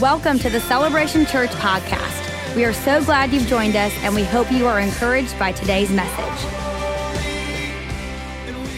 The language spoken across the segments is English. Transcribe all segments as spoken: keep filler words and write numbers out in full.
Welcome to the Celebration Church podcast. We are so glad you've joined us, and we hope you are encouraged by today's message.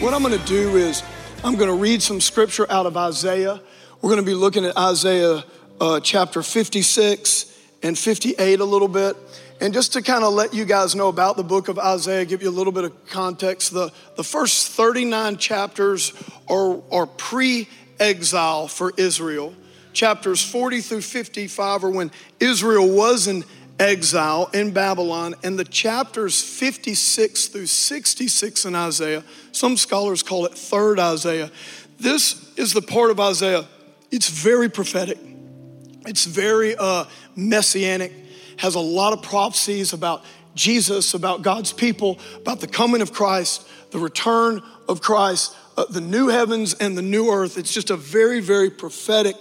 What I'm going to do is I'm going to read some scripture out of Isaiah. We're going to be looking at Isaiah uh, chapter fifty-six and fifty-eight a little bit. And just to kind of let you guys know about the book of Isaiah, give you a little bit of context, the, the first thirty-nine chapters are, are pre-exile for Israel. Chapters forty through fifty-five are when Israel was in exile in Babylon, and the chapters fifty-six through sixty-six in Isaiah, some scholars call it Third Isaiah. This is the part of Isaiah, it's very prophetic. It's very uh, messianic, has a lot of prophecies about Jesus, about God's people, about the coming of Christ, the return of Christ, uh, the new heavens and the new earth. It's just a very, very prophetic,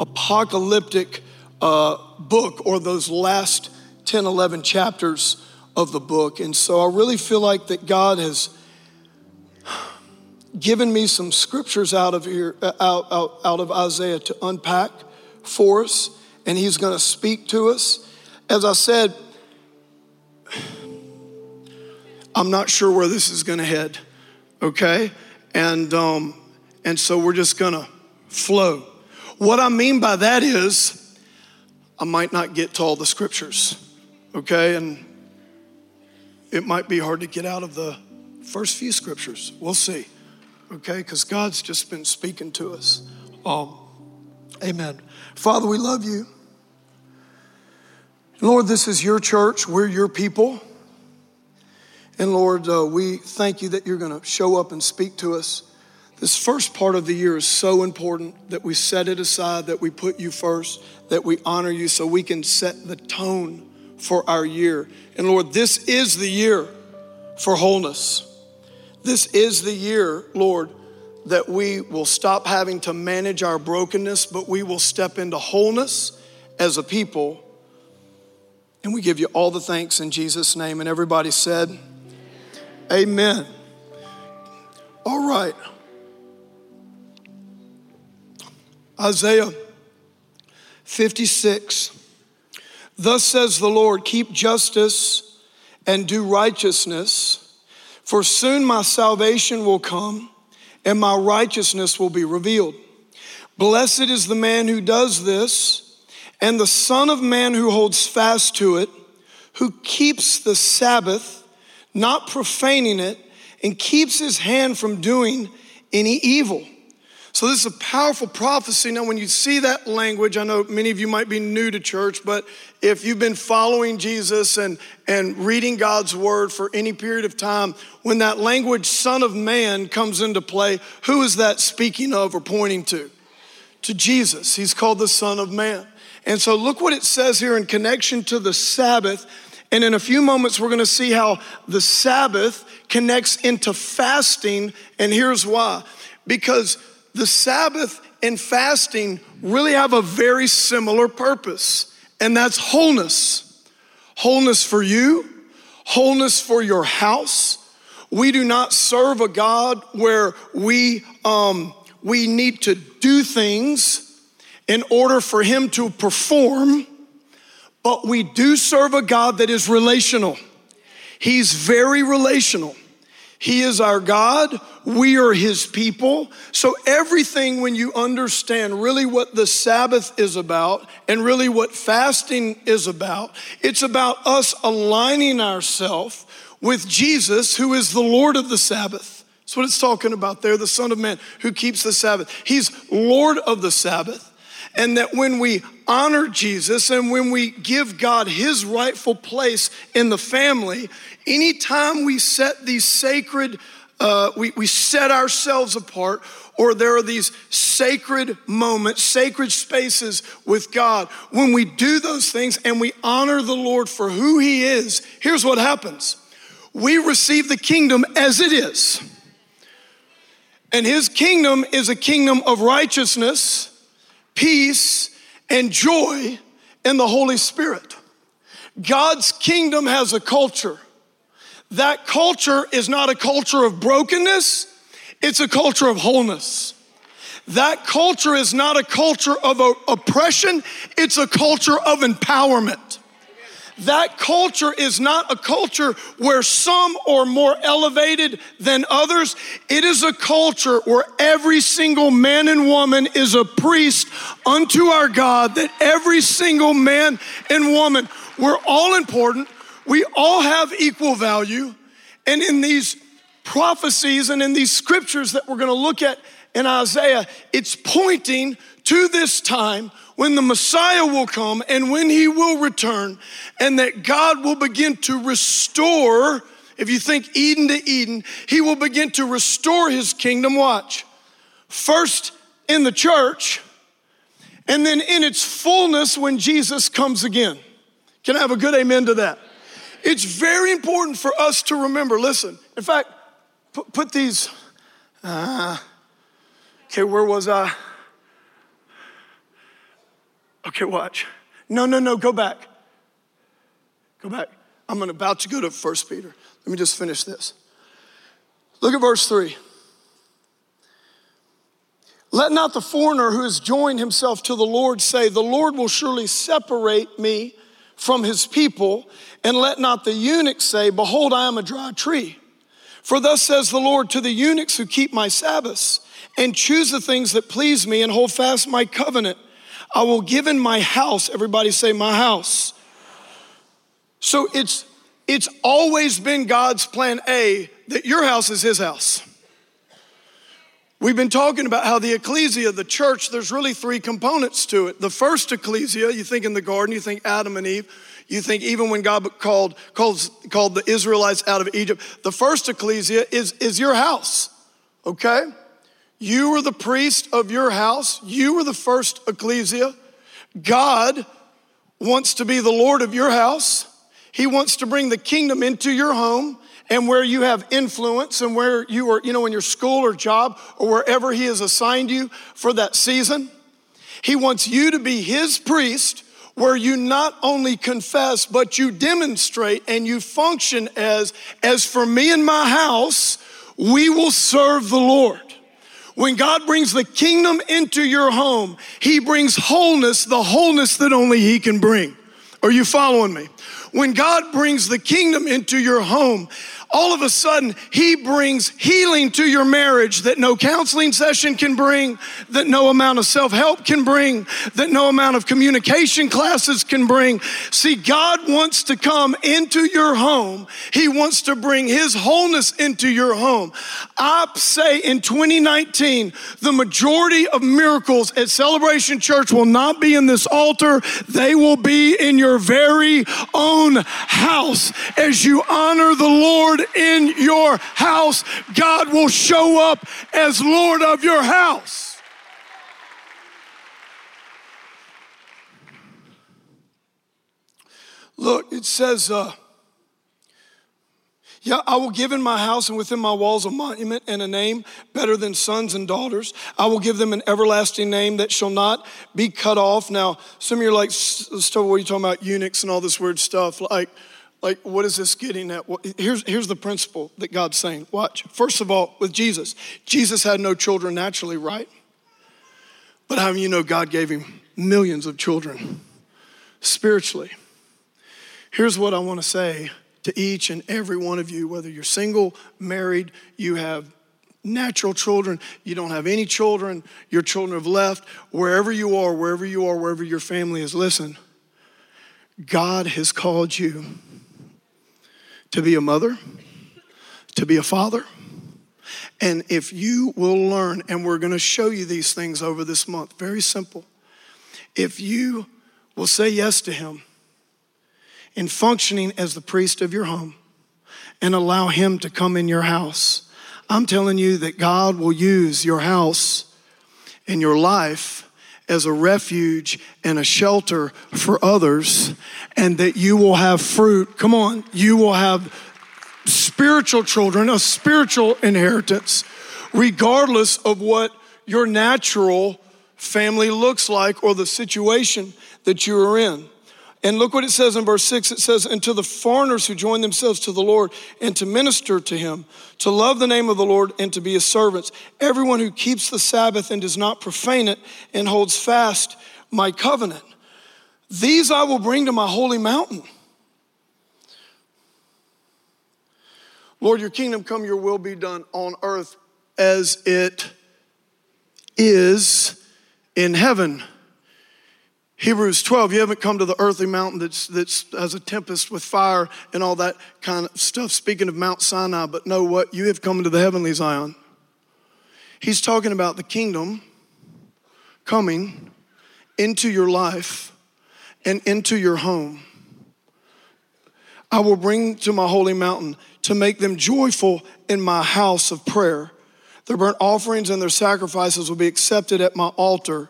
apocalyptic uh, book, or those last ten, eleven chapters of the book. And so I really feel like that God has given me some scriptures out of here, out, out, out of Isaiah to unpack for us, and he's going to speak to us. As I said, I'm not sure where this is going to head, okay? And um, and so we're just going to flow. What I mean by that is I might not get to all the scriptures, okay? And it might be hard to get out of the first few scriptures. We'll see, okay? Because God's just been speaking to us. Um, amen. Father, we love you. Lord, this is your church. We're your people. And Lord, uh, we thank you that you're going to show up and speak to us. This first part of the year is so important that we set it aside, that we put you first, that we honor you so we can set the tone for our year. And Lord, this is the year for wholeness. This is the year, Lord, that we will stop having to manage our brokenness, but we will step into wholeness as a people. And we give you all the thanks in Jesus' name. And everybody said, amen. All right. Isaiah fifty-six, thus says the Lord, keep justice and do righteousness, for soon my salvation will come and my righteousness will be revealed. Blessed is the man who does this, and the Son of Man who holds fast to it, who keeps the Sabbath, not profaning it, and keeps his hand from doing any evil. So this is a powerful prophecy. Now, when you see that language, I know many of you might be new to church, but if you've been following Jesus and, and reading God's word for any period of time, when that language Son of Man comes into play, who is that speaking of or pointing to? To Jesus. He's called the Son of Man. And so look what it says here in connection to the Sabbath. And in a few moments, we're going to see how the Sabbath connects into fasting. And here's why. Because the Sabbath and fasting really have a very similar purpose, and that's wholeness. Wholeness for you, wholeness for your house. We do not serve a God where we um, we need to do things in order for him to perform, but we do serve a God that is relational. He's very relational. He is our God. We are his people. So everything, when you understand really what the Sabbath is about and really what fasting is about, it's about us aligning ourselves with Jesus, who is the Lord of the Sabbath. That's what it's talking about there, the Son of Man who keeps the Sabbath. He's Lord of the Sabbath. And that when we honor Jesus and when we give God his rightful place in the family, anytime we set these sacred, uh, we, we set ourselves apart, or there are these sacred moments, sacred spaces with God, when we do those things and we honor the Lord for who he is, here's what happens. We receive the kingdom as it is. And his kingdom is a kingdom of righteousness, peace, and joy in the Holy Spirit. God's kingdom has a culture. That culture is not a culture of brokenness, it's a culture of wholeness. That culture is not a culture of oppression, it's a culture of empowerment. That culture is not a culture where some are more elevated than others. It is a culture where every single man and woman is a priest unto our God, that every single man and woman, we're all important, we all have equal value. And in these prophecies and in these scriptures that we're gonna look at in Isaiah, it's pointing to this time when the Messiah will come and when he will return, and that God will begin to restore, if you think Eden to Eden, he will begin to restore his kingdom, watch, first in the church, and then in its fullness when Jesus comes again. Can I have a good amen to that? It's very important for us to remember, listen, in fact, put, put these, uh, okay, where was I? Okay, watch. No, no, no, go back. Go back. I'm about to go to First Peter. Let me just finish this. Look at verse three. Let not the foreigner who has joined himself to the Lord say, the Lord will surely separate me from his people, and let not the eunuch say, behold, I am a dry tree. For thus says the Lord to the eunuchs who keep my Sabbaths and choose the things that please me and hold fast my covenant. I will give in my house, everybody say my house. So it's it's always been God's plan A that your house is his house. We've been talking about how the ecclesia, the church, there's really three components to it. The first ecclesia, you think in the garden, you think Adam and Eve, you think even when God called called, called the Israelites out of Egypt, the first ecclesia is, is your house, okay? You were the priest of your house. You were the first ecclesia. God wants to be the Lord of your house. He wants to bring the kingdom into your home and where you have influence and where you are, you know, in your school or job or wherever he has assigned you for that season. He wants you to be his priest where you not only confess, but you demonstrate and you function as, as for me and my house, we will serve the Lord. When God brings the kingdom into your home, he brings wholeness, the wholeness that only he can bring. Are you following me? When God brings the kingdom into your home, all of a sudden he brings healing to your marriage that no counseling session can bring, that no amount of self-help can bring, that no amount of communication classes can bring. See, God wants to come into your home. He wants to bring his wholeness into your home. I say in twenty nineteen, the majority of miracles at Celebration Church will not be in this altar. They will be in your very own house. As you honor the Lord in your house, God will show up as Lord of your house. Look, it says, uh, yeah, I will give in my house and within my walls a monument and a name better than sons and daughters. I will give them an everlasting name that shall not be cut off. Now, some of you are like, what are you talking about, eunuchs and all this weird stuff? Like, like what is this getting at? Here's, here's the principle that God's saying. Watch. First of all, with Jesus, Jesus had no children naturally, right? But how do you know God gave him millions of children spiritually? Here's what I want to say to each and every one of you, whether you're single, married, you have natural children, you don't have any children, your children have left, wherever you are, wherever you are, wherever your family is, listen, God has called you to be a mother, to be a father, and if you will learn, and we're gonna show you these things over this month, very simple. If you will say yes to him, in functioning as the priest of your home and allow him to come in your house. I'm telling you that God will use your house and your life as a refuge and a shelter for others, and that you will have fruit. Come on, you will have spiritual children, a spiritual inheritance, regardless of what your natural family looks like or the situation that you are in. And look what it says in verse six. It says, and to the foreigners who join themselves to the Lord and to minister to him, to love the name of the Lord and to be his servants. Everyone who keeps the Sabbath and does not profane it and holds fast my covenant. These I will bring to my holy mountain. Lord, your kingdom come, your will be done on earth as it is in heaven. Hebrews twelve, you haven't come to the earthly mountain that's, that's has a tempest with fire and all that kind of stuff. Speaking of Mount Sinai, but know what? You have come to the heavenly Zion. He's talking about the kingdom coming into your life and into your home. I will bring to my holy mountain to make them joyful in my house of prayer. Their burnt offerings and their sacrifices will be accepted at my altar.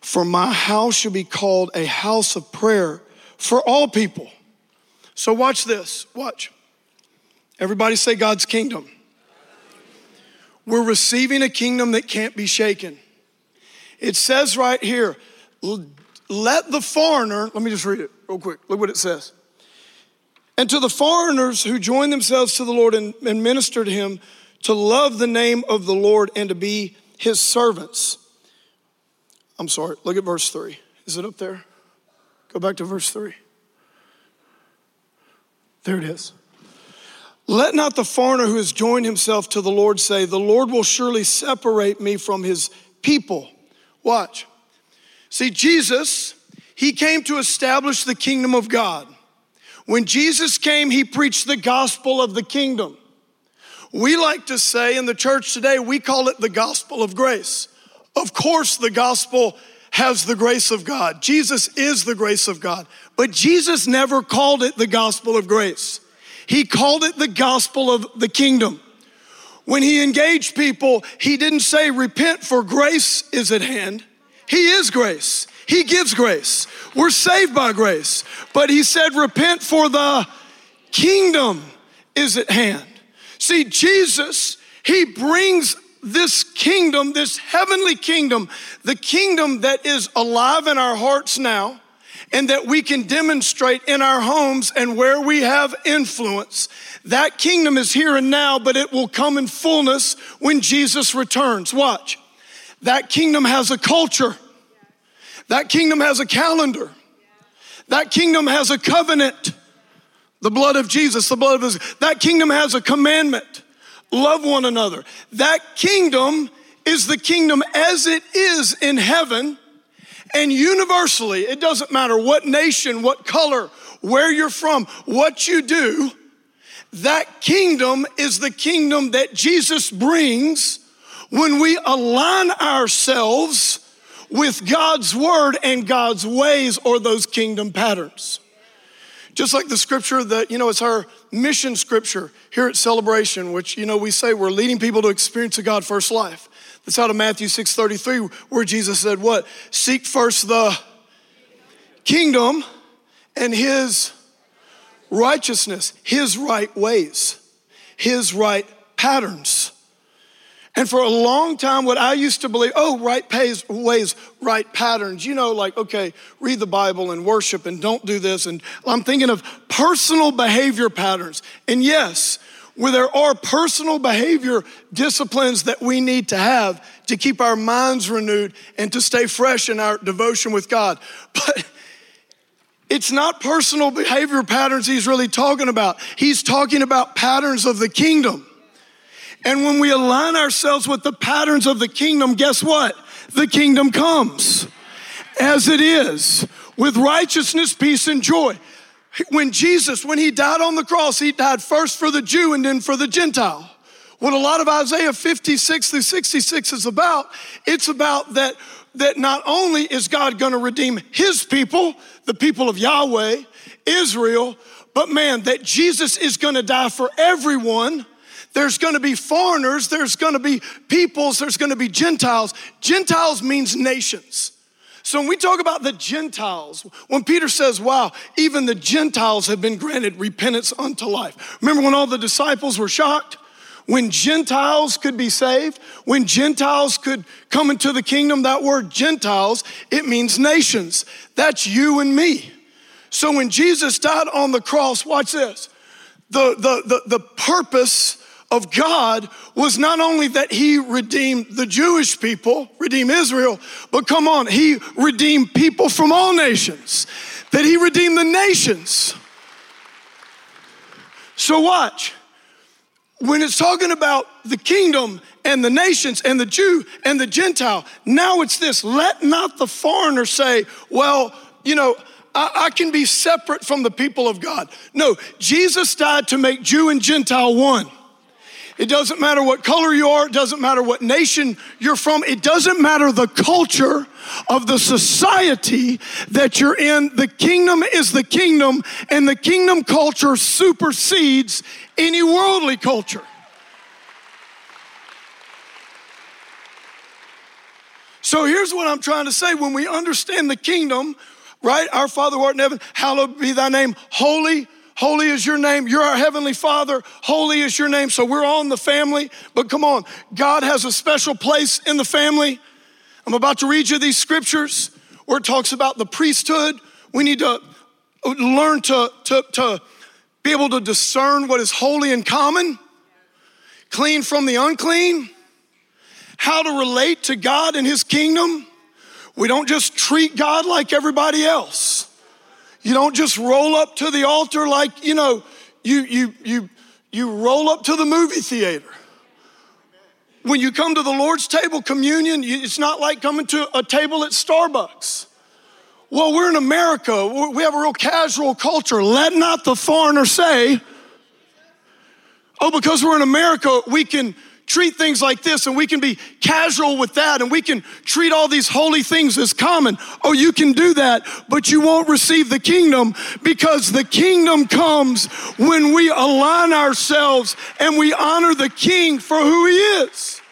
For my house shall be called a house of prayer for all people. So watch this, watch. Everybody say God's kingdom. We're receiving a kingdom that can't be shaken. It says right here, let the foreigner, let me just read it real quick. Look what it says. And to the foreigners who join themselves to the Lord and, and minister to him, to love the name of the Lord and to be his servants. I'm sorry, look at verse three. Is it up there? Go back to verse three. There it is. Let not the foreigner who has joined himself to the Lord say, the Lord will surely separate me from his people. Watch. See, Jesus, he came to establish the kingdom of God. When Jesus came, he preached the gospel of the kingdom. We like to say in the church today, we call it the gospel of grace. Of course, the gospel has the grace of God. Jesus is the grace of God. But Jesus never called it the gospel of grace. He called it the gospel of the kingdom. When he engaged people, he didn't say, repent for grace is at hand. He is grace. He gives grace. We're saved by grace. But he said, repent for the kingdom is at hand. See, Jesus, he brings this kingdom, this heavenly kingdom, the kingdom that is alive in our hearts now and that we can demonstrate in our homes and where we have influence. That kingdom is here and now, but it will come in fullness when Jesus returns. Watch. That kingdom has a culture. That kingdom has a calendar. That kingdom has a covenant. The blood of Jesus, the blood of his. That kingdom has a commandment. Love one another. That kingdom is the kingdom as it is in heaven and universally. It doesn't matter what nation, what color, where you're from, what you do. That kingdom is the kingdom that Jesus brings when we align ourselves with God's word and God's ways or those kingdom patterns. Just like the scripture that, you know, it's our mission scripture here at Celebration, which, you know, we say we're leading people to experience a God first life. That's out of Matthew six thirty-three, where Jesus said what? Seek first the kingdom and his righteousness, his right ways, his right patterns. And for a long time, what I used to believe, oh, right pays, ways, right patterns. You know, like, okay, read the Bible and worship and don't do this. And I'm thinking of personal behavior patterns. And yes, where there are personal behavior disciplines that we need to have to keep our minds renewed and to stay fresh in our devotion with God. But it's not personal behavior patterns he's really talking about. He's talking about patterns of the kingdom. And when we align ourselves with the patterns of the kingdom, guess what? The kingdom comes as it is with righteousness, peace, and joy. When Jesus, when he died on the cross, he died first for the Jew and then for the Gentile. What a lot of Isaiah fifty-six through sixty-six is about, it's about that, that not only is God going to redeem his people, the people of Yahweh, Israel, but man, that Jesus is going to die for everyone. There's going to be foreigners, there's going to be peoples, there's going to be Gentiles. Gentiles means nations. So when we talk about the Gentiles, when Peter says, wow, even the Gentiles have been granted repentance unto life. Remember when all the disciples were shocked? When Gentiles could be saved, when Gentiles could come into the kingdom, that word Gentiles, it means nations. That's you and me. So when Jesus died on the cross, watch this, the, the, the, the purpose of God was not only that he redeemed the Jewish people, redeemed Israel, but come on, he redeemed people from all nations, that he redeemed the nations. So watch, when it's talking about the kingdom and the nations and the Jew and the Gentile, now it's this, let not the foreigner say, well, you know, I can be separate from the people of God. No, Jesus died to make Jew and Gentile one. It doesn't matter what color you are. It doesn't matter what nation you're from. It doesn't matter the culture of the society that you're in. The kingdom is the kingdom, and the kingdom culture supersedes any worldly culture. So here's what I'm trying to say. When we understand the kingdom, right? Our Father who art in heaven, hallowed be thy name. Holy, holy is your name. You're our heavenly Father. Holy is your name. So we're all in the family, but come on. God has a special place in the family. I'm about to read you these scriptures where it talks about the priesthood. We need to learn to, to, to be able to discern what is holy and common, clean from the unclean, how to relate to God and his kingdom. We don't just treat God like everybody else. You don't just roll up to the altar like, you know, you you you you roll up to the movie theater. When you come to the Lord's table communion, you, it's not like coming to a table at Starbucks. Well, we're in America. We have a real casual culture. Let not the foreigner say, oh, because we're in America, we can treat things like this, and we can be casual with that, and we can treat all these holy things as common. Oh, you can do that, but you won't receive the kingdom, because the kingdom comes when we align ourselves and we honor the King for who he is.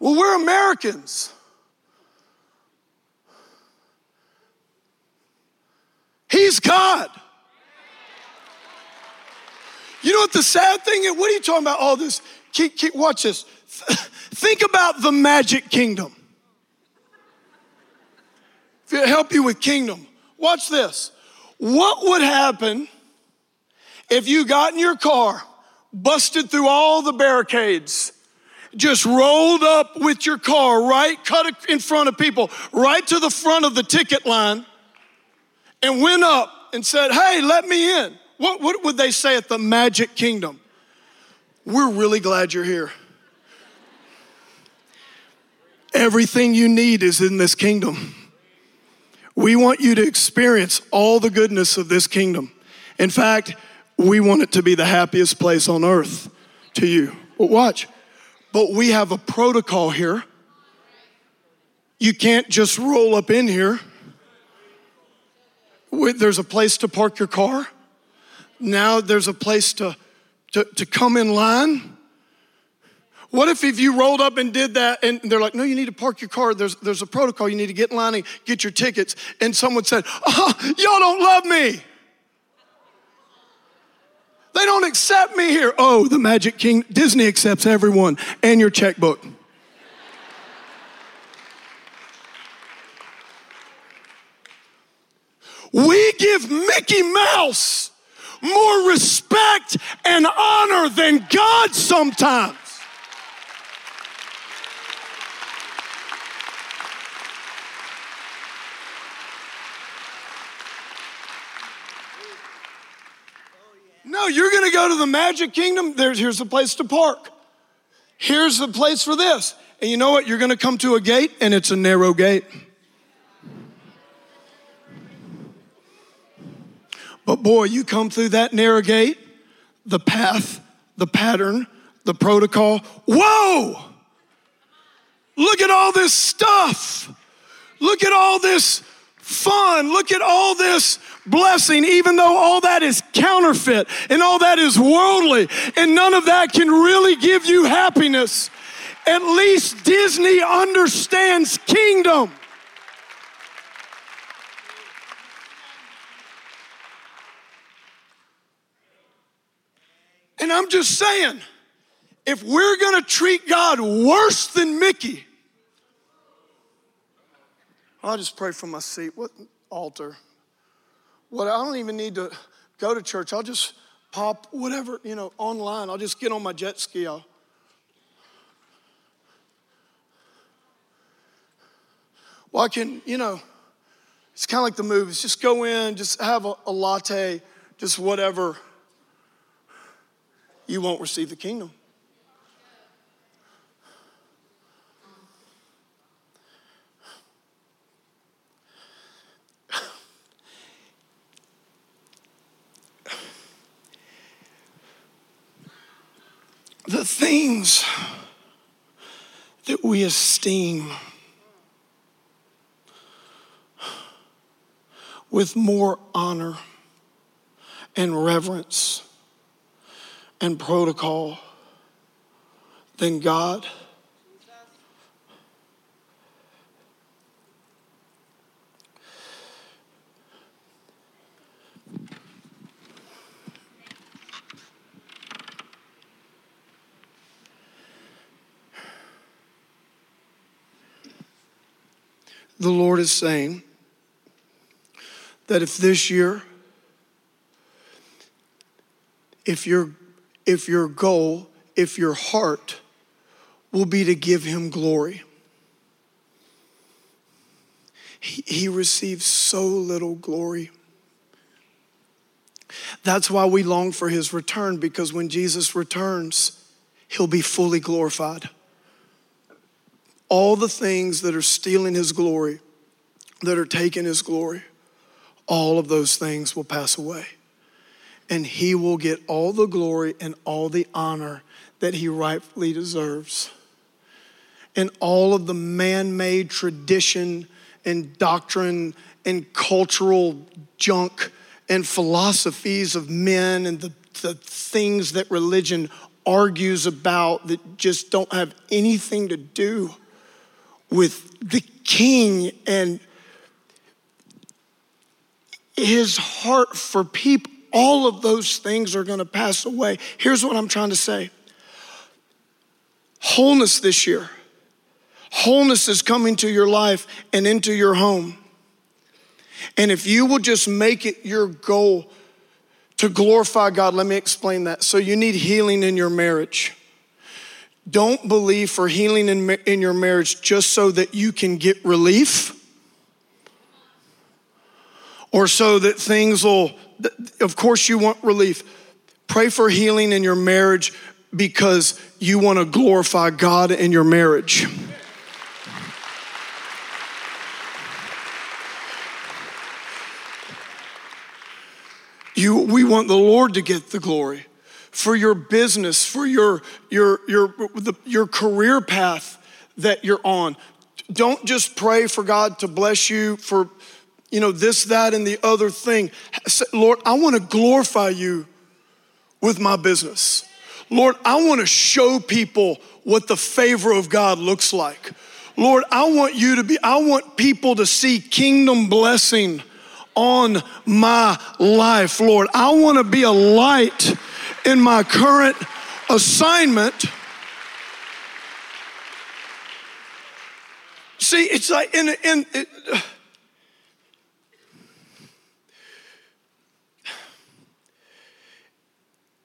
Well, we're Americans. He's God. You know what the sad thing is? What are you talking about? All this. Keep, keep, watch this. Think about the Magic Kingdom. If it help you with kingdom, watch this. What would happen if you got in your car, busted through all the barricades, just rolled up with your car, right, cut in front of people, right to the front of the ticket line, and went up and said, hey, let me in? What, what would they say at the Magic Kingdom? We're really glad you're here. Everything you need is in this kingdom. We want you to experience all the goodness of this kingdom. In fact, we want it to be the happiest place on earth to you. But watch, but we have a protocol here. You can't just roll up in here. There's a place to park your car. Now there's a place to, to, to come in line. What if if you rolled up and did that, and they're like, no, you need to park your car. There's, there's a protocol. You need to get in line and get your tickets. And someone said, oh, y'all don't love me. They don't accept me here. Oh, the Magic King, Disney accepts everyone and your checkbook. We give Mickey Mouse more respect and honor than God sometimes. No, you're going to go to the Magic Kingdom. There's, here's the place to park. Here's the place for this. And you know what? You're going to come to a gate, and it's a narrow gate. But boy, you come through that narrow gate, the path, the pattern, the protocol. Whoa! Look at all this stuff. Look at all this fun. Look at all this blessing, even though all that is counterfeit and all that is worldly, and none of that can really give you happiness. At least Disney understands kingdom. And I'm just saying, if we're going to treat God worse than Mickey, I'll just pray from my seat. What altar? What, I don't even need to go to church. I'll just pop whatever, you know, online. I'll just get on my jet ski. I'll, well, I can, you know, it's kind of like the movies. Just go in, just have a, a latte, just whatever. You won't receive the kingdom. The things that we esteem with more honor and reverence and protocol than God. The Lord is saying that if this year, if your, if your goal, if your heart will be to give him glory, he, he receives so little glory. That's why we long for his return, because when Jesus returns, he'll be fully glorified. All the things that are stealing his glory, that are taking his glory, all of those things will pass away. And he will get all the glory and all the honor that he rightfully deserves. And all of the man-made tradition and doctrine and cultural junk and philosophies of men and the, the things that religion argues about that just don't have anything to do with the king and his heart for people. All of those things are going to pass away. Here's what I'm trying to say. Wholeness this year. Wholeness is coming to your life and into your home. And if you will just make it your goal to glorify God, let me explain that. So you need healing in your marriage. Don't believe for healing in, in your marriage just so that you can get relief or so that things will, of course you want relief. Pray for healing in your marriage because you want to glorify God in your marriage. You, we want the Lord to get the glory. For your business, for your your your the, your career path that you're on. Don't just pray for God to bless you for, you know, this, that, and the other thing. Say, Lord, I want to glorify you with my business. Lord, I want to show people what the favor of God looks like. Lord, I want you to be, I want people to see kingdom blessing on my life, Lord. I want to be a light in my current assignment. See, it's like in in it, uh,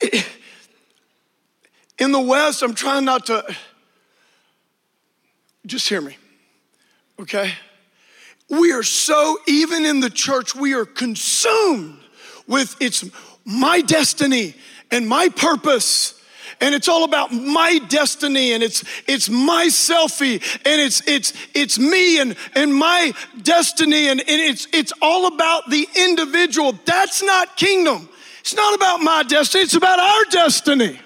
it, in the West, I'm trying not to, just hear me, okay? We are so, even in the church, we are consumed with it's my destiny and my purpose, and it's all about my destiny, and it's it's my selfie, and it's it's it's me and, and my destiny, and, and it's it's all about the individual. That's not kingdom. It's not about my destiny, it's about our destiny.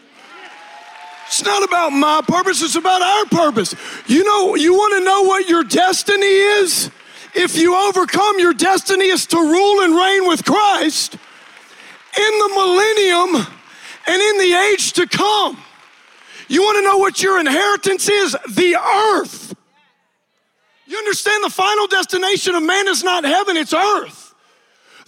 It's not about my purpose, it's about our purpose. You know, you want to know what your destiny is? If you overcome, your destiny is to rule and reign with Christ in the millennium. And in the age to come, you want to know what your inheritance is? The earth. You understand the final destination of man is not heaven, it's earth.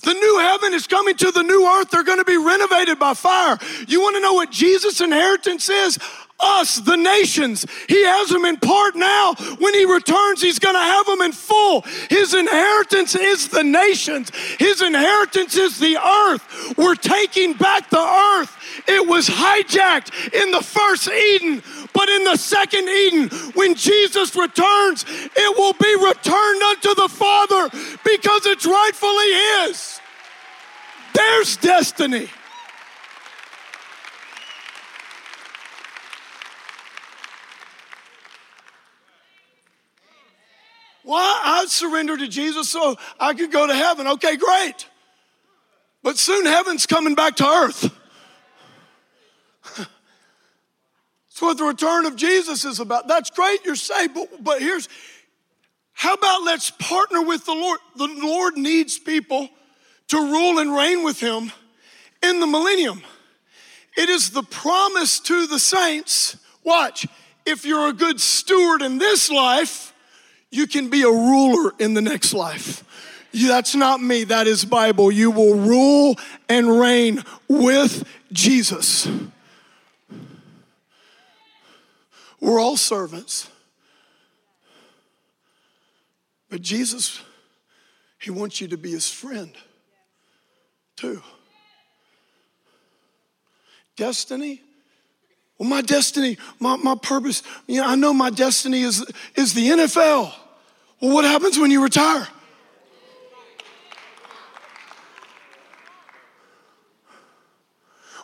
The new heaven is coming to the new earth. They're going to be renovated by fire. You want to know what Jesus' inheritance is? us, the nations. He has them in part now. When he returns, he's going to have them in full. His inheritance is the nations. His inheritance is the earth. We're taking back the earth. It was hijacked in the first Eden, but in the second Eden, when Jesus returns, it will be returned unto the Father because it's rightfully his. There's destiny. Why? I surrender to Jesus so I could go to heaven. Okay, great. But soon heaven's coming back to earth. That's what the return of Jesus is about. That's great, you're saved, but, but here's, how about let's partner with the Lord? The Lord needs people to rule and reign with him in the millennium. It is the promise to the saints, watch, if you're a good steward in this life, you can be a ruler in the next life. You, that's not me, that is Bible. You will rule and reign with Jesus. We're all servants. But Jesus, he wants you to be his friend too. Destiny? Well, my destiny, my, my purpose, you know, I know my destiny is, is the N F L. Well, what happens when you retire?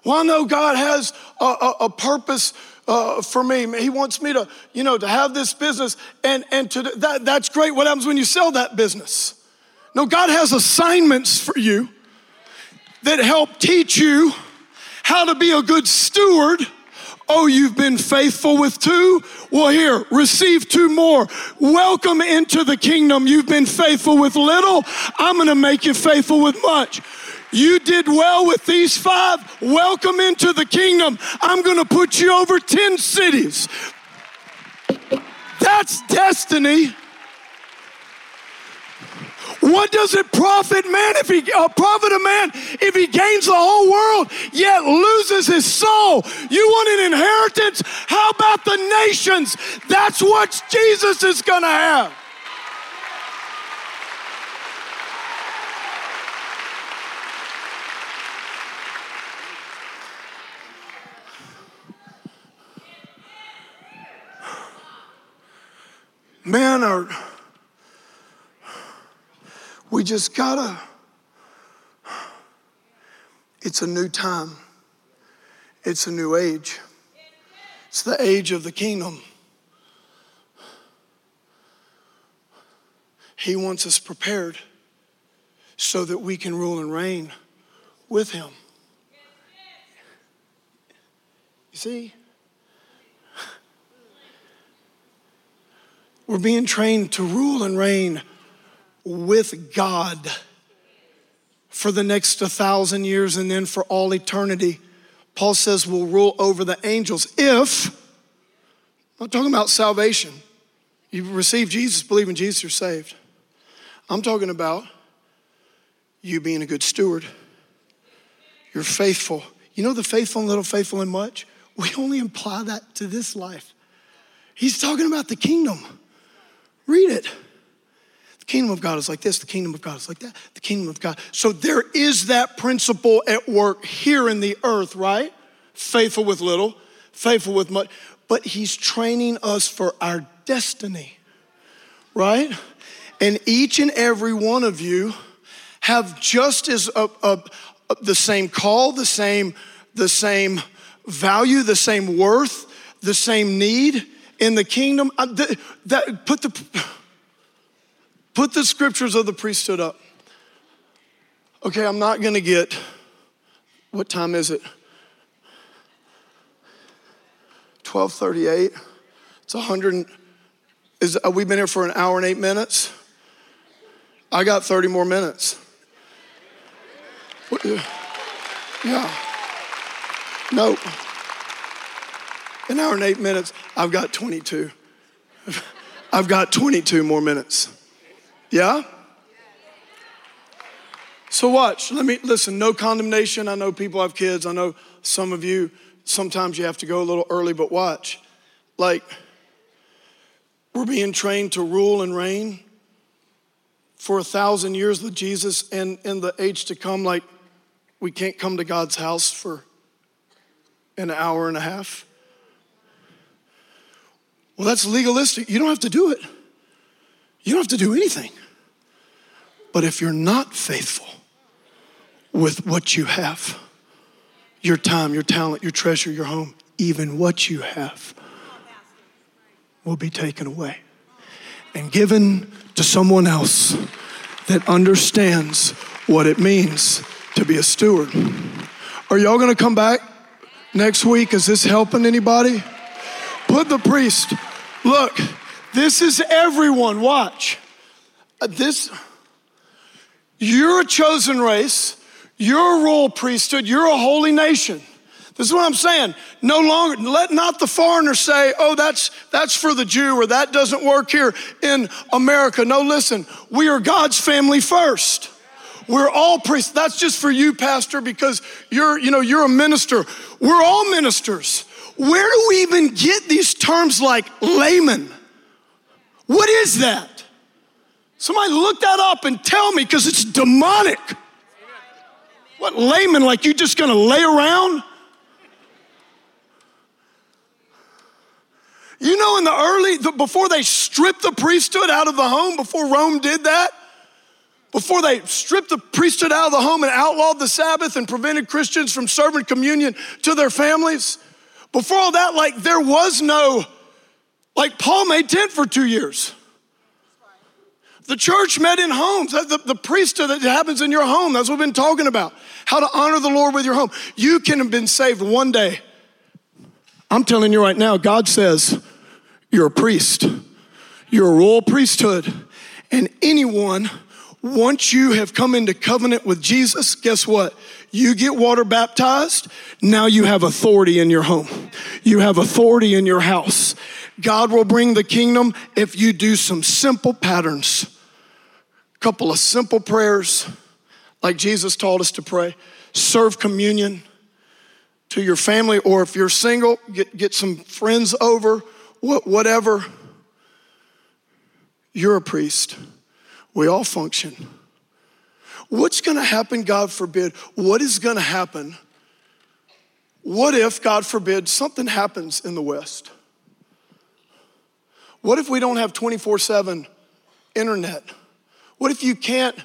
Well, I know God has a, a, a purpose uh, for me. He wants me to, you know, to have this business, and and to that that's great. What happens when you sell that business? No, God has assignments for you that help teach you how to be a good steward. Oh, you've been faithful with two? Well, here, receive two more. Welcome into the kingdom. You've been faithful with little. I'm going to make you faithful with much. You did well with these five. Welcome into the kingdom. I'm going to put you over ten cities. That's destiny. What does it profit man if he uh, profit a man if he gains the whole world yet loses his soul? You want an inheritance? How about the nations? That's what Jesus is going to have. Man, or we just gotta, it's a new time. It's a new age. It's the age of the kingdom. He wants us prepared so that we can rule and reign with him. You see? We're being trained to rule and reign with God for the next one thousand years and then for all eternity. Paul says we'll rule over the angels if, I'm talking about salvation. You receive Jesus, believe in Jesus, you're saved. I'm talking about you being a good steward. You're faithful. You know the faithful and little, faithful and much? We only apply that to this life. He's talking about the kingdom. Read it. The kingdom of God is like this. The kingdom of God is like that. The kingdom of God. So there is that principle at work here in the earth, right? Faithful with little, faithful with much. But he's training us for our destiny, right? And each and every one of you have just as a, a, a, the same call, the same, the same value, the same worth, the same need in the kingdom. I, that, that, put the... Put the scriptures of the priesthood up. Okay, I'm not going to get, what time is it? twelve thirty-eight. It's one hundred, is, we've been here for an hour and eight minutes. I got thirty more minutes. Yeah. Nope. An hour and eight minutes. I've got twenty-two. I've got twenty-two more minutes. Yeah? So watch, let me, listen, no condemnation. I know people have kids. I know some of you sometimes you have to go a little early, but watch. Like, we're being trained to rule and reign for a thousand years with Jesus, and in the age to come, like, we can't come to God's house for an hour and a half. Well, that's legalistic. You don't have to do it. You don't have to do anything. But if you're not faithful with what you have, your time, your talent, your treasure, your home, even what you have will be taken away and given to someone else that understands what it means to be a steward. Are y'all gonna come back next week? Is this helping anybody? Put the priest. Look, this is everyone, watch. This, you're a chosen race. You're a royal priesthood. You're a holy nation. This is what I'm saying. No longer, let not the foreigner say, oh, that's that's for the Jew, or that doesn't work here in America. No, listen, we are God's family first. We're all priests. That's just for you, Pastor, because you're, you know, you're a minister. We're all ministers. Where do we even get these terms like layman? What is that? Somebody look that up and tell me, because it's demonic. What, layman, like you just gonna lay around? You know, in the early, the, before they stripped the priesthood out of the home, before Rome did that, before they stripped the priesthood out of the home and outlawed the Sabbath and prevented Christians from serving communion to their families, before all that, like there was no, like Paul made tent for two years. The church met in homes. The, the priesthood that happens in your home, that's what we've been talking about. How to honor the Lord with your home. You can have been saved one day. I'm telling you right now, God says, you're a priest. You're a royal priesthood. And anyone, once you have come into covenant with Jesus, guess what? You get water baptized. Now you have authority in your home. You have authority in your house. God will bring the kingdom if you do some simple patterns. Couple of simple prayers like Jesus taught us to pray. Serve communion to your family, or if you're single, get, get some friends over, whatever. You're a priest. We all function. What's gonna happen, God forbid? What is gonna happen? What if, God forbid, something happens in the West? What if we don't have twenty-four seven internet? What if you can't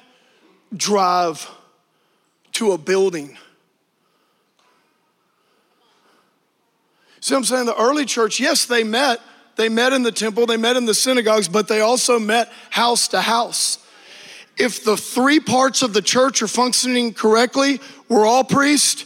drive to a building? See what I'm saying? The early church, yes, they met. They met in the temple, they met in the synagogues, but they also met house to house. If the three parts of the church are functioning correctly, we're all priests.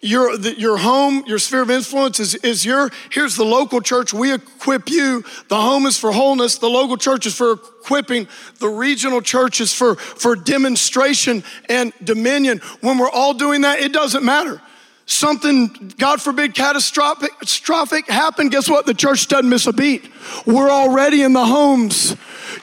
Your, the, your home, your sphere of influence is, is your, here's the local church, we equip you. The home is for wholeness. The local church is for equipping. The regional church is for, for demonstration and dominion. When we're all doing that, it doesn't matter. Something, God forbid, catastrophic, catastrophic happened. Guess what? The church doesn't miss a beat. We're already in the homes.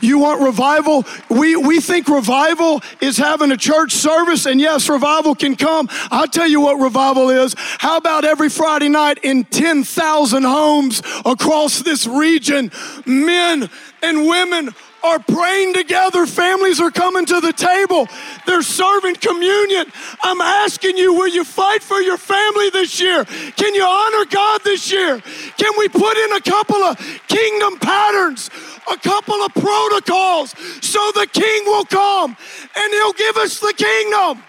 You want revival? We we think revival is having a church service, and yes, revival can come. I'll tell you what revival is. How about every Friday night in ten thousand homes across this region, men and women are praying together, families are coming to the table, they're serving communion. I'm asking you, will you fight for your family this year? Can you honor God this year? Can we put in a couple of kingdom patterns, a couple of protocols, so the King will come and he'll give us the kingdom?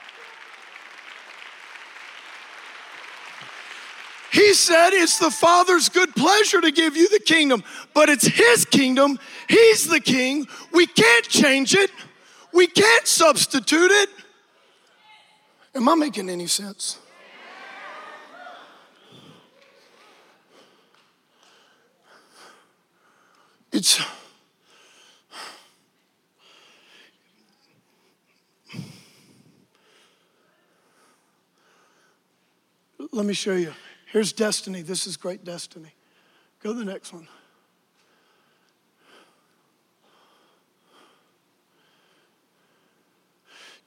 He said it's the Father's good pleasure to give you the kingdom, but it's his kingdom. He's the king. We can't change it. We can't substitute it. Am I making any sense? It's... Let me show you. Here's destiny. This is great destiny. Go to the next one.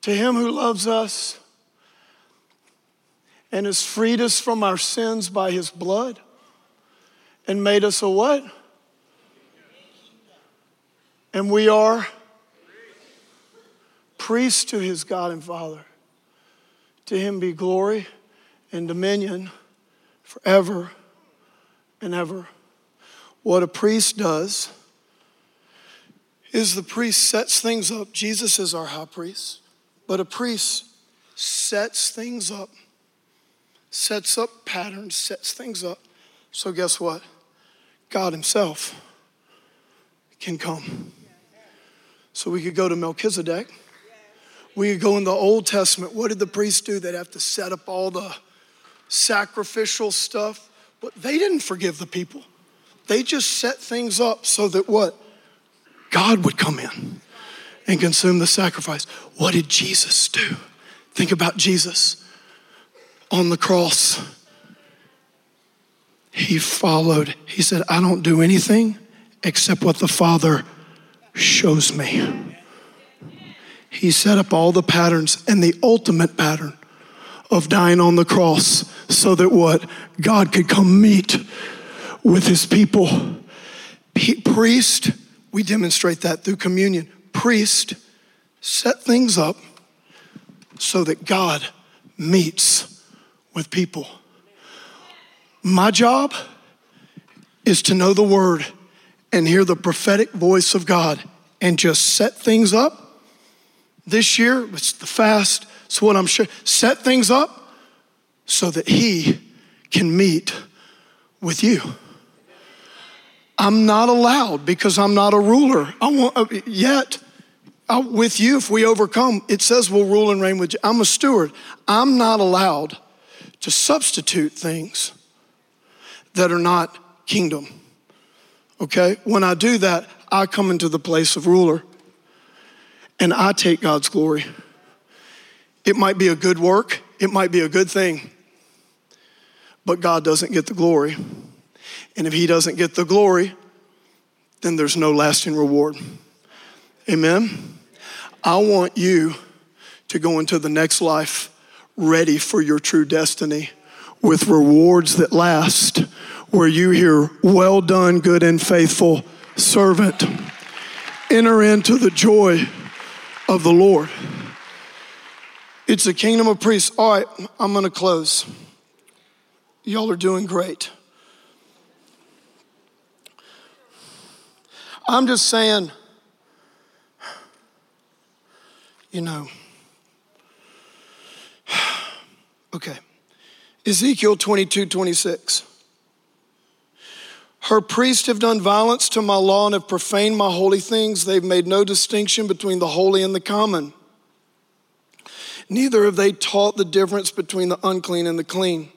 To him who loves us and has freed us from our sins by his blood and made us a what? And we are priests to his God and Father. To him be glory and dominion forever and ever. What a priest does is the priest sets things up. Jesus is our high priest, but a priest sets things up, sets up patterns, sets things up. So guess what? God himself can come. So we could go to Melchizedek. We could go in the Old Testament. What did the priests do? They'd have to set up all the sacrificial stuff, but they didn't forgive the people. They just set things up so that what? God would come in and consume the sacrifice. What did Jesus do? Think about Jesus on the cross. He followed. He said, I don't do anything except what the Father shows me. He set up all the patterns and the ultimate pattern of dying on the cross so that what? God could come meet with his people. Priest, we demonstrate that through communion. Priest set things up so that God meets with people. My job is to know the word and hear the prophetic voice of God and just set things up. This year, it's the fast. It's what I'm sure. Set things up so that he can meet with you. I'm not allowed because I'm not a ruler. I want yet I, with you, if we overcome, it says we'll rule and reign with you. I'm a steward. I'm not allowed to substitute things that are not kingdom. Okay? When I do that, I come into the place of ruler and I take God's glory. It might be a good work. It might be a good thing, but God doesn't get the glory. And if he doesn't get the glory, then there's no lasting reward. Amen? I want you to go into the next life ready for your true destiny with rewards that last, where you hear, well done, good and faithful servant. Enter into the joy of the Lord. It's a kingdom of priests. All right, I'm going to close. Y'all are doing great. I'm just saying, you know, okay. Ezekiel twenty-two, twenty-six. Her priests have done violence to my law and have profaned my holy things. They've made no distinction between the holy and the common. Neither have they taught the difference between the unclean and the clean.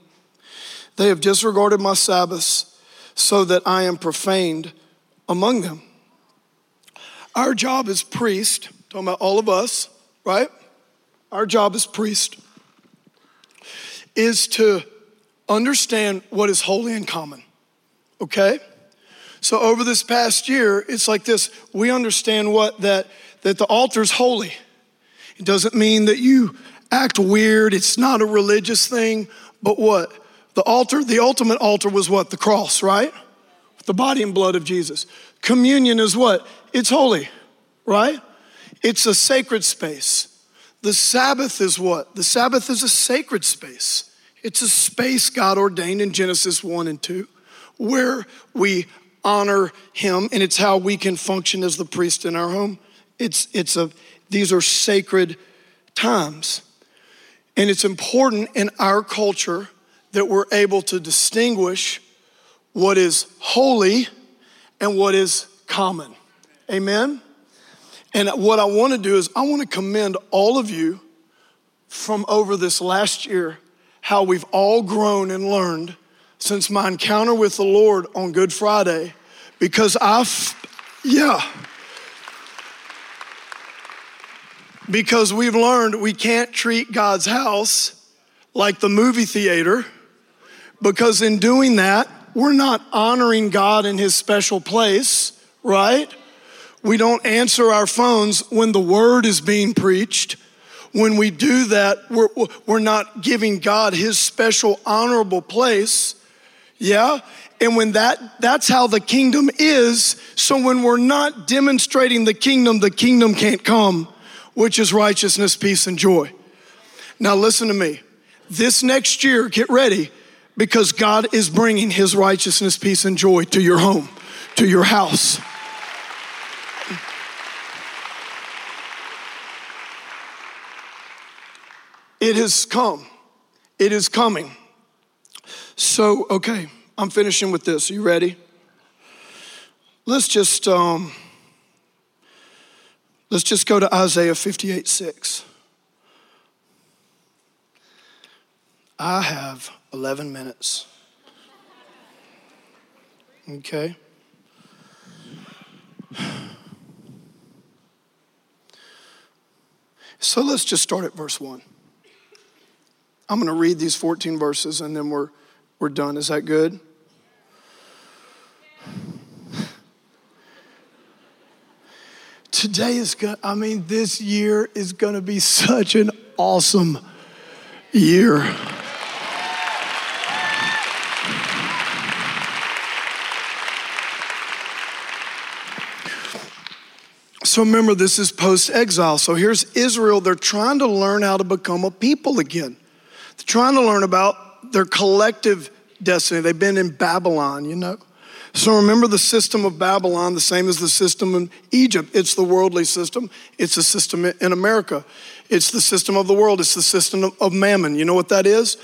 They have disregarded my Sabbaths so that I am profaned among them. Our job as priest, talking about all of us, right? Our job as priest is to understand what is holy and common, okay? So over this past year, it's like this. We understand what that, that the altar's holy. It doesn't mean that you act weird. It's not a religious thing, but what? The altar, the ultimate altar was what? The cross, right? The body and blood of Jesus. Communion is what? It's holy, right? It's a sacred space. The Sabbath is what? The Sabbath is a sacred space. It's a space God ordained in Genesis one and two where we honor him, and it's how we can function as the priest in our home. It's it's a these are sacred times. And it's important in our culture that we're able to distinguish what is holy and what is common. Amen? And what I want to do is I want to commend all of you from over this last year, how we've all grown and learned since my encounter with the Lord on Good Friday, because I've, yeah. Because we've learned we can't treat God's house like the movie theater, because in doing that, we're not honoring God in his special place, right? We don't answer our phones when the word is being preached. When we do that, we're, we're not giving God his special honorable place. Yeah? And when that, that's how the kingdom is. So when we're not demonstrating the kingdom, the kingdom can't come, which is righteousness, peace, and joy. Now listen to me. This next year, get ready, because God is bringing his righteousness, peace, and joy to your home, to your house. It has come. It is coming. So, okay, I'm finishing with this. Are you ready? Let's just um, let's just go to Isaiah fifty-eight six. I have eleven minutes. Okay. So let's just start at verse one. I'm going to read these fourteen verses and then we're we're done. Is that good? Today is going to, I mean, this year is going to be such an awesome year. So remember, this is post-exile. So here's Israel. They're trying to learn how to become a people again. They're trying to learn about their collective destiny. They've been in Babylon, you know. So remember the system of Babylon, the same as the system in Egypt. It's the worldly system. It's the system in America. It's the system of the world. It's the system of, of Mammon. You know what that is?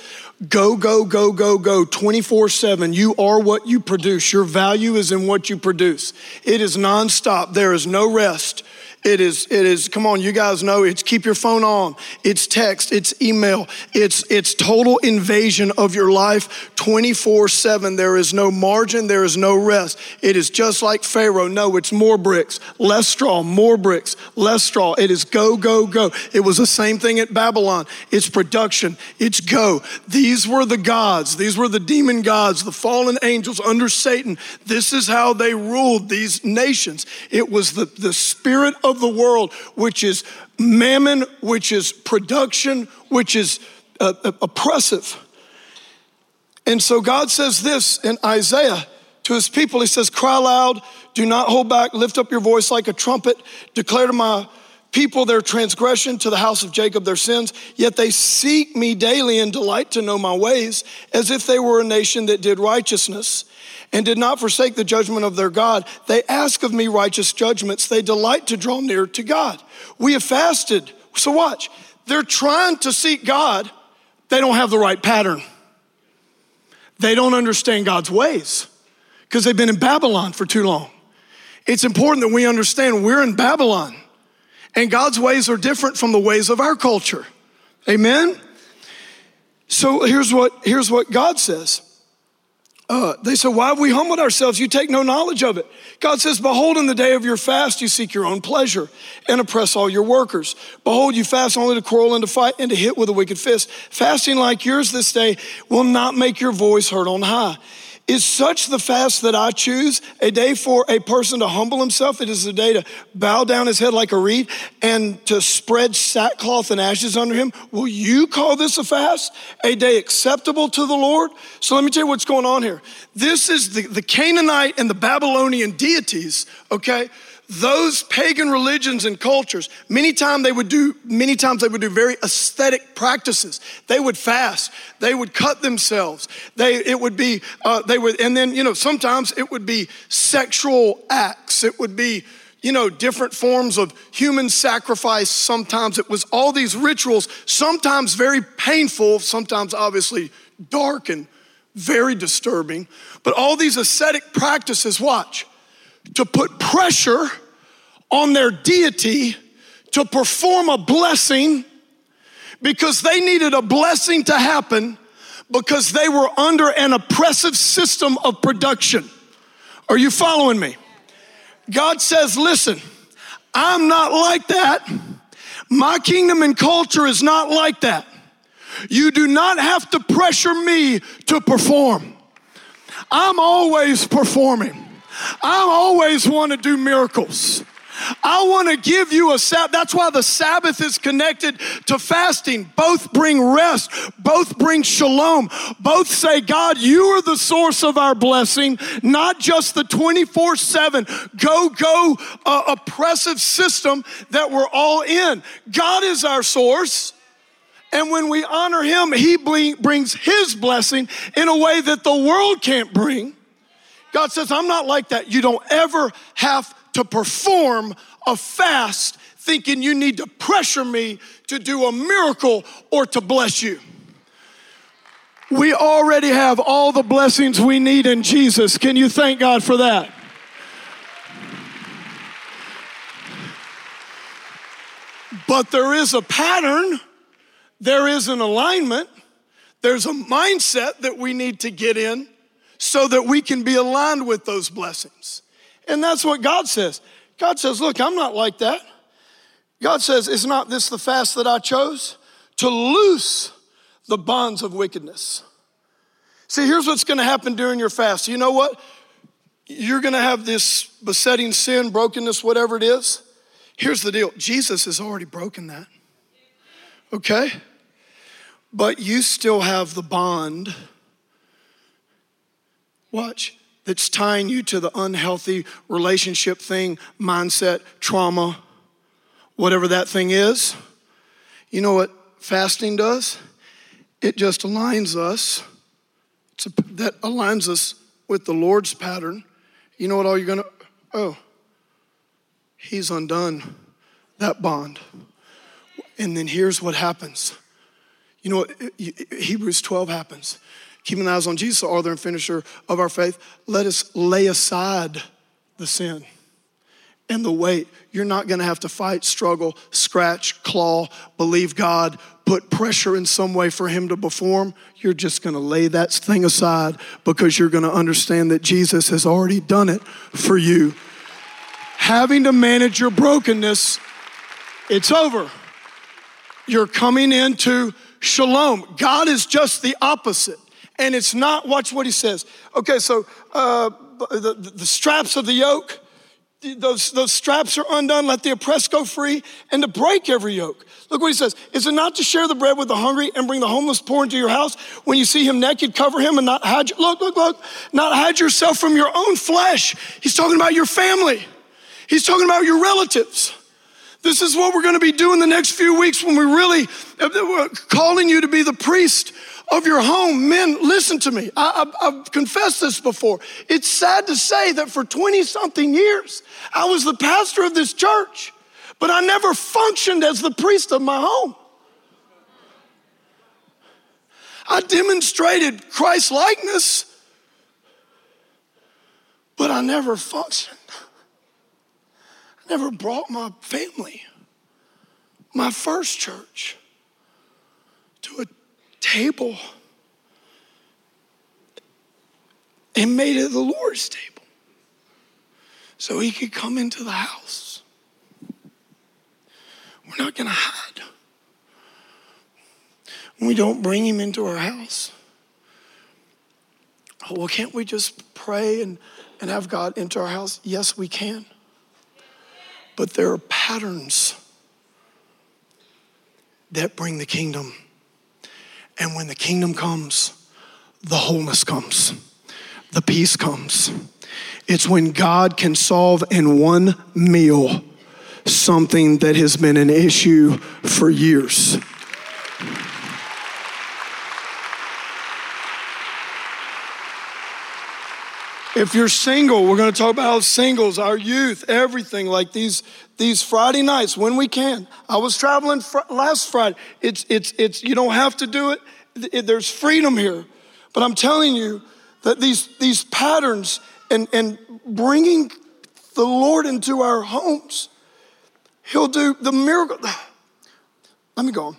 Go, go, go, go, go, twenty-four seven. You are what you produce. Your value is in what you produce. It is nonstop. There is no rest. It is, it is, come on, you guys know, it's keep your phone on, it's text, it's email, it's it's total invasion of your life twenty-four seven. There is no margin, there is no rest. It is just like Pharaoh. No, it's more bricks, less straw, more bricks, less straw. It is go, go, go. It was the same thing at Babylon. It's production, it's go. These were the gods, these were the demon gods, the fallen angels under Satan. This is how they ruled these nations. It was the, the spirit of of the world, which is mammon, which is production, which is uh, oppressive. And so God says this in Isaiah to his people. He says, cry loud, do not hold back, lift up your voice like a trumpet, declare to my people their transgression, to the house of Jacob their sins. Yet they seek me daily and delight to know my ways, as if they were a nation that did righteousness and did not forsake the judgment of their God. They ask of me righteous judgments. They delight to draw near to God. We have fasted. So watch. They're trying to seek God. They don't have the right pattern. They don't understand God's ways because they've been in Babylon for too long. It's important that we understand we're in Babylon and God's ways are different from the ways of our culture. Amen? So here's what, here's what God says. Uh, they said, why have we humbled ourselves? You take no knowledge of it. God says, behold, in the day of your fast, you seek your own pleasure and oppress all your workers. Behold, you fast only to quarrel and to fight and to hit with a wicked fist. Fasting like yours this day will not make your voice heard on high. Is such the fast that I choose, a day for a person to humble himself? It is a day to bow down his head like a reed and to spread sackcloth and ashes under him. Will you call this a fast, a day acceptable to the Lord? So let me tell you what's going on here. This is the, the Canaanite and the Babylonian deities, okay? Those pagan religions and cultures, many times they would do, many times they would do very aesthetic practices. They would fast. They would cut themselves. They, it would be, uh, they would, and then, you know, sometimes it would be sexual acts. It would be, you know, different forms of human sacrifice. Sometimes it was all these rituals, sometimes very painful, sometimes obviously dark and very disturbing, but all these ascetic practices, watch, to put pressure on their deity to perform a blessing because they needed a blessing to happen because they were under an oppressive system of production. Are you following me? God says, listen, I'm not like that. My kingdom and culture is not like that. You do not have to pressure me to perform. I'm always performing. I always want to do miracles. I want to give you a Sabbath. That's why the Sabbath is connected to fasting. Both bring rest. Both bring shalom. Both say, God, you are the source of our blessing, not just the twenty-four seven go, go uh, oppressive system that we're all in. God is our source. And when we honor him, he brings his blessing in a way that the world can't bring. God says, I'm not like that. You don't ever have to perform a fast thinking you need to pressure me to do a miracle or to bless you. We already have all the blessings we need in Jesus. Can you thank God for that? But there is a pattern. There is an alignment. There's a mindset that we need to get in so that we can be aligned with those blessings. And that's what God says. God says, look, I'm not like that. God says, is not this the fast that I chose? To loose the bonds of wickedness. See, here's what's gonna happen during your fast. You know what? You're gonna have this besetting sin, brokenness, whatever it is. Here's the deal. Jesus has already broken that. Okay? But you still have the bond, watch, that's tying you to the unhealthy relationship thing, mindset, trauma, whatever that thing is. You know what fasting does? It just aligns us. It's a, that aligns us with the Lord's pattern. You know what all you're gonna, oh, he's undone that bond. And then here's what happens. You know what Hebrews twelve happens. Keeping eyes on Jesus, the author and finisher of our faith, let us lay aside the sin and the weight. You're not gonna have to fight, struggle, scratch, claw, believe God, put pressure in some way for him to perform. You're just gonna lay that thing aside because you're gonna understand that Jesus has already done it for you. Having to manage your brokenness, it's over. You're coming into shalom. God is just the opposite. And it's not, watch what he says. Okay, so uh, the, the straps of the yoke, those, those straps are undone. Let the oppressed go free and to break every yoke. Look what he says. Is it not to share the bread with the hungry and bring the homeless poor into your house? When you see him naked, cover him and not hide. Look, look, look. Not hide yourself from your own flesh. He's talking about your family. He's talking about your relatives. This is what we're gonna be doing the next few weeks when we really we're calling you to be the priest of your home. Men, listen to me. I, I, I've confessed this before. It's sad to say that for twenty something years, I was the pastor of this church, but I never functioned as the priest of my home. I demonstrated Christ likeness, but I never functioned. Never brought my family, my first church, to a table and made it the Lord's table so he could come into the house. We're not gonna hide. We don't bring him into our house. Oh, well, can't we just pray and, and have God into our house? Yes, we can. But there are patterns that bring the kingdom. And when the kingdom comes, the wholeness comes. The peace comes. It's when God can solve in one meal something that has been an issue for years. If you're single, we're gonna talk about singles, our youth, everything, like these these Friday nights when we can. I was traveling fr- last Friday. It's, it's, it's, you don't have to do it. It, there's freedom here. But I'm telling you that these, these patterns and, and bringing the Lord into our homes, he'll do the miracle. Let me go on.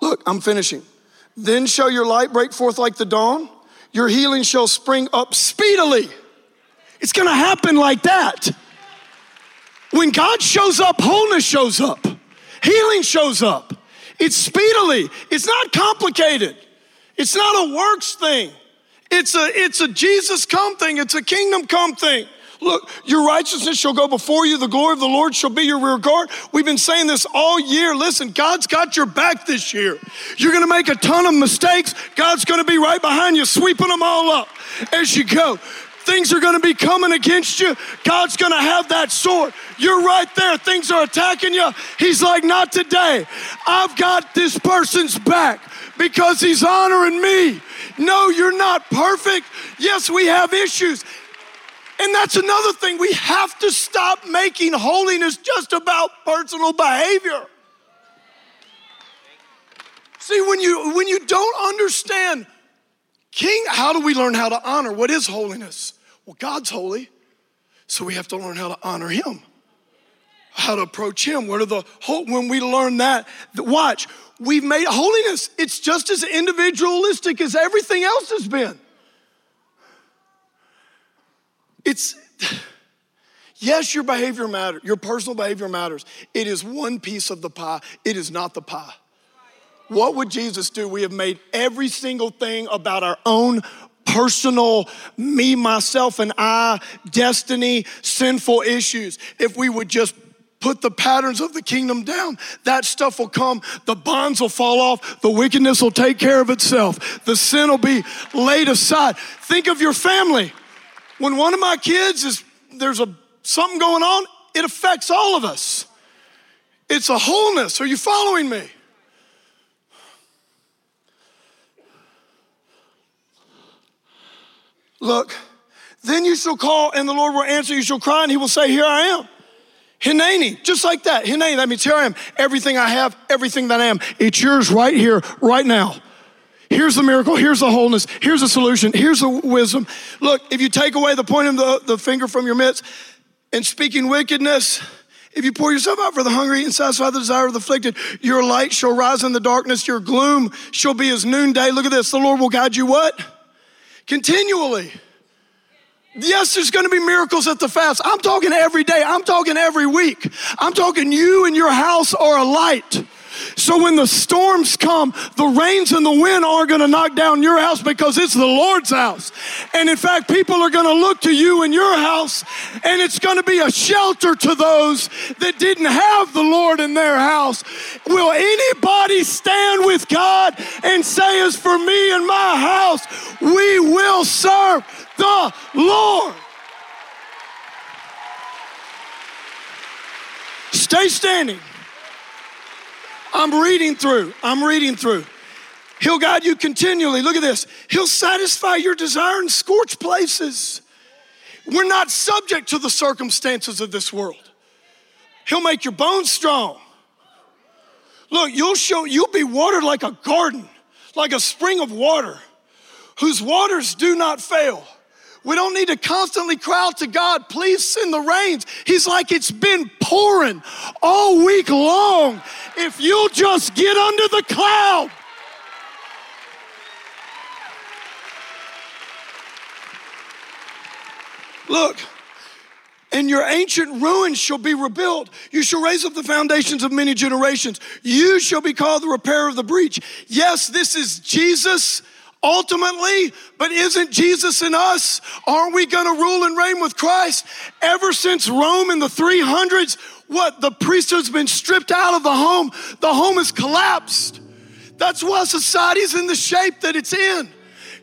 Look, I'm finishing. Then shall your light break forth like the dawn. Your healing shall spring up speedily. It's gonna happen like that. When God shows up, wholeness shows up. Healing shows up. It's speedily. It's not complicated. It's not a works thing. It's a, it's a Jesus come thing. It's a kingdom come thing. Look, your righteousness shall go before you. The glory of the Lord shall be your rear guard. We've been saying this all year. Listen, God's got your back this year. You're going to make a ton of mistakes. God's going to be right behind you, sweeping them all up as you go. Things are going to be coming against you. God's going to have that sword. You're right there. Things are attacking you. He's like, not today. I've got this person's back because he's honoring me. No, you're not perfect. Yes, we have issues. And that's another thing. We have to stop making holiness just about personal behavior. See, when you when you don't understand King, how do we learn how to honor? What is holiness? Well, God's holy, so we have to learn how to honor him, how to approach him. What are the, when we learn that, watch, we've made holiness, it's just as individualistic as everything else has been. It's, yes, your behavior matters, your personal behavior matters. It is one piece of the pie, it is not the pie. What would Jesus do? We have made every single thing about our own personal me, myself, and I, destiny, sinful issues. If we would just put the patterns of the kingdom down, that stuff will come. The bonds will fall off. The wickedness will take care of itself. The sin will be laid aside. Think of your family. When one of my kids is, there's a something going on, it affects all of us. It's a wholeness. Are you following me? Look, then you shall call and the Lord will answer. You shall cry and he will say, here I am. Hineni, just like that. Hineni, that means here I am. Everything I have, everything that I am. It's yours right here, right now. Here's the miracle. Here's the wholeness. Here's the solution. Here's the wisdom. Look, if you take away the point of the, the finger from your midst and speaking wickedness, if you pour yourself out for the hungry and satisfy the desire of the afflicted, your light shall rise in the darkness. Your gloom shall be as noonday. Look at this. The Lord will guide you what? Continually. Yes, there's going to be miracles at the fast. I'm talking every day. I'm talking every week. I'm talking you and your house are a light. So when the storms come, the rains and the wind aren't going to knock down your house because it's the Lord's house. And in fact, people are going to look to you and your house, and it's going to be a shelter to those that didn't have the Lord in their house. Will anybody stand with God and say, as for me and my house, we will serve the Lord? Stay standing. I'm reading through, I'm reading through. He'll guide you continually. Look at this. He'll satisfy your desire in scorched places. We're not subject to the circumstances of this world. He'll make your bones strong. Look, you'll show, you'll be watered like a garden, like a spring of water, whose waters do not fail. We don't need to constantly cry out to God, please send the rains. He's like, it's been pouring all week long. If you'll just get under the cloud. Look, and your ancient ruins shall be rebuilt. You shall raise up the foundations of many generations. You shall be called the repairer of the breach. Yes, this is Jesus. Ultimately, but isn't Jesus in us? Aren't we going to rule and reign with Christ? Ever since Rome in the three hundreds, what? The priesthood's been stripped out of the home. The home has collapsed. That's why society's in the shape that it's in.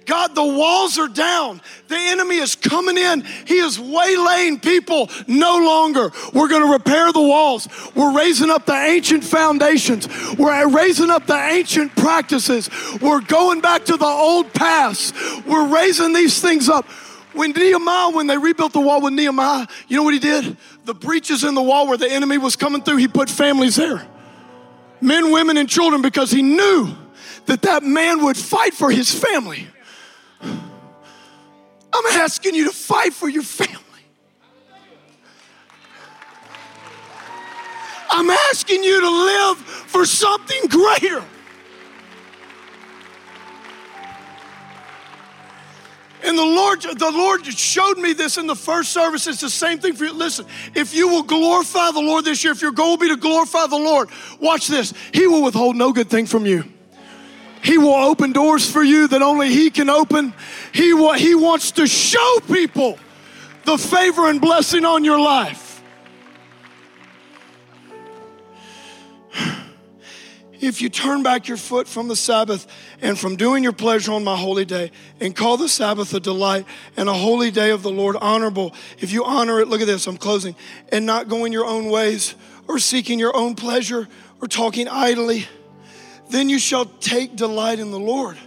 God, the walls are down. The enemy is coming in. He is waylaying people no longer. We're going to repair the walls. We're raising up the ancient foundations. We're raising up the ancient practices. We're going back to the old paths. We're raising these things up. When Nehemiah, when they rebuilt the wall with Nehemiah, you know what he did? The breaches in the wall where the enemy was coming through, he put families there. Men, women, and children, because he knew that that man would fight for his family. I'm asking you to fight for your family. I'm asking you to live for something greater. And the Lord, the Lord showed me this in the first service. It's the same thing for you. Listen, if you will glorify the Lord this year, if your goal will be to glorify the Lord, watch this. He will withhold no good thing from you. He will open doors for you that only he can open. He, wa- he wants to show people the favor and blessing on your life. If you turn back your foot from the Sabbath and from doing your pleasure on my holy day and call the Sabbath a delight and a holy day of the Lord honorable, if you honor it, look at this, I'm closing, and not going your own ways or seeking your own pleasure or talking idly, then you shall take delight in the Lord,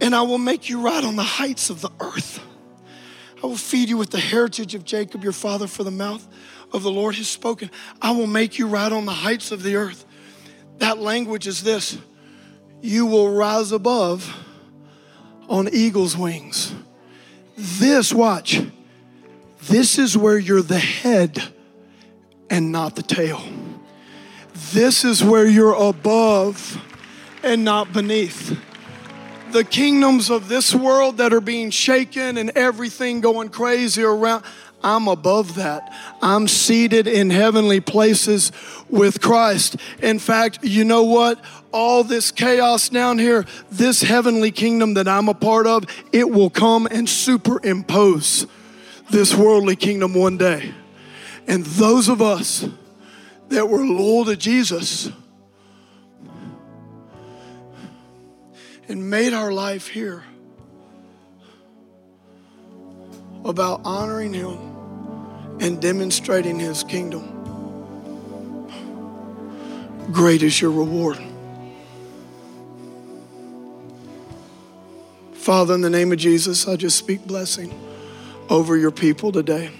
and I will make you ride on the heights of the earth. I will feed you with the heritage of Jacob, your father, for the mouth of the Lord has spoken. I will make you ride on the heights of the earth. That language is this: you will rise above on eagle's wings. This, watch, this is where you're the head and not the tail. This is where you're above and not beneath. The kingdoms of this world that are being shaken and everything going crazy around, I'm above that. I'm seated in heavenly places with Christ. In fact, you know what? All this chaos down here, this heavenly kingdom that I'm a part of, it will come and superimpose this worldly kingdom one day. And those of us that were loyal to Jesus and made our life here about honoring him and demonstrating his kingdom, great is your reward. Father, in the name of Jesus, I just speak blessing over your people today.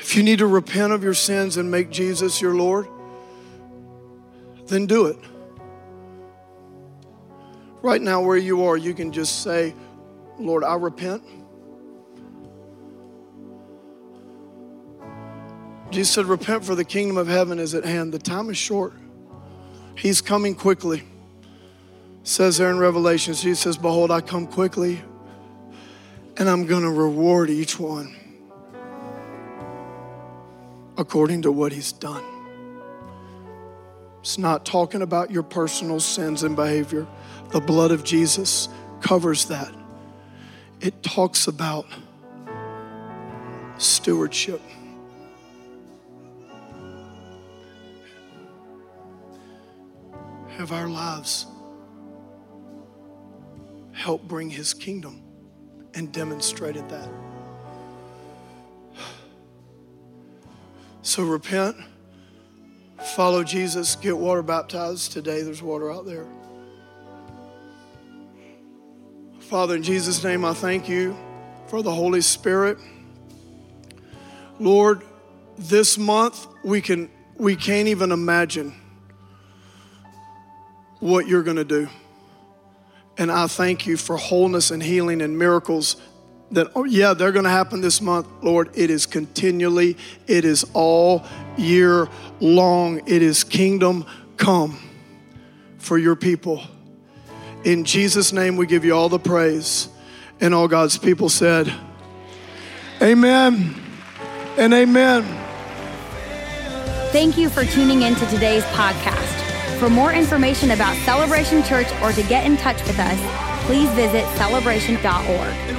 If you need to repent of your sins and make Jesus your Lord, then do it. Right now where you are, you can just say, Lord, I repent. Jesus said, repent, for the kingdom of heaven is at hand. The time is short. He's coming quickly. It says there in Revelations, Jesus says, behold, I come quickly, and I'm going to reward each one according to what he's done. It's not talking about your personal sins and behavior. The blood of Jesus covers that. It talks about stewardship. Have our lives help bring his kingdom and demonstrated that. So repent, follow Jesus, get water baptized today. There's water out there. Father, in Jesus' name, I thank you for the Holy Spirit. Lord, this month, we can, we can't even imagine what you're going to do. And I thank you for wholeness and healing and miracles that, oh yeah, they're going to happen this month. Lord, it is continually, it is all year long. It is kingdom come for your people. In Jesus' name, we give you all the praise. And all God's people said, amen and amen. Thank you for tuning in to today's podcast. For more information about Celebration Church or to get in touch with us, please visit celebration dot org.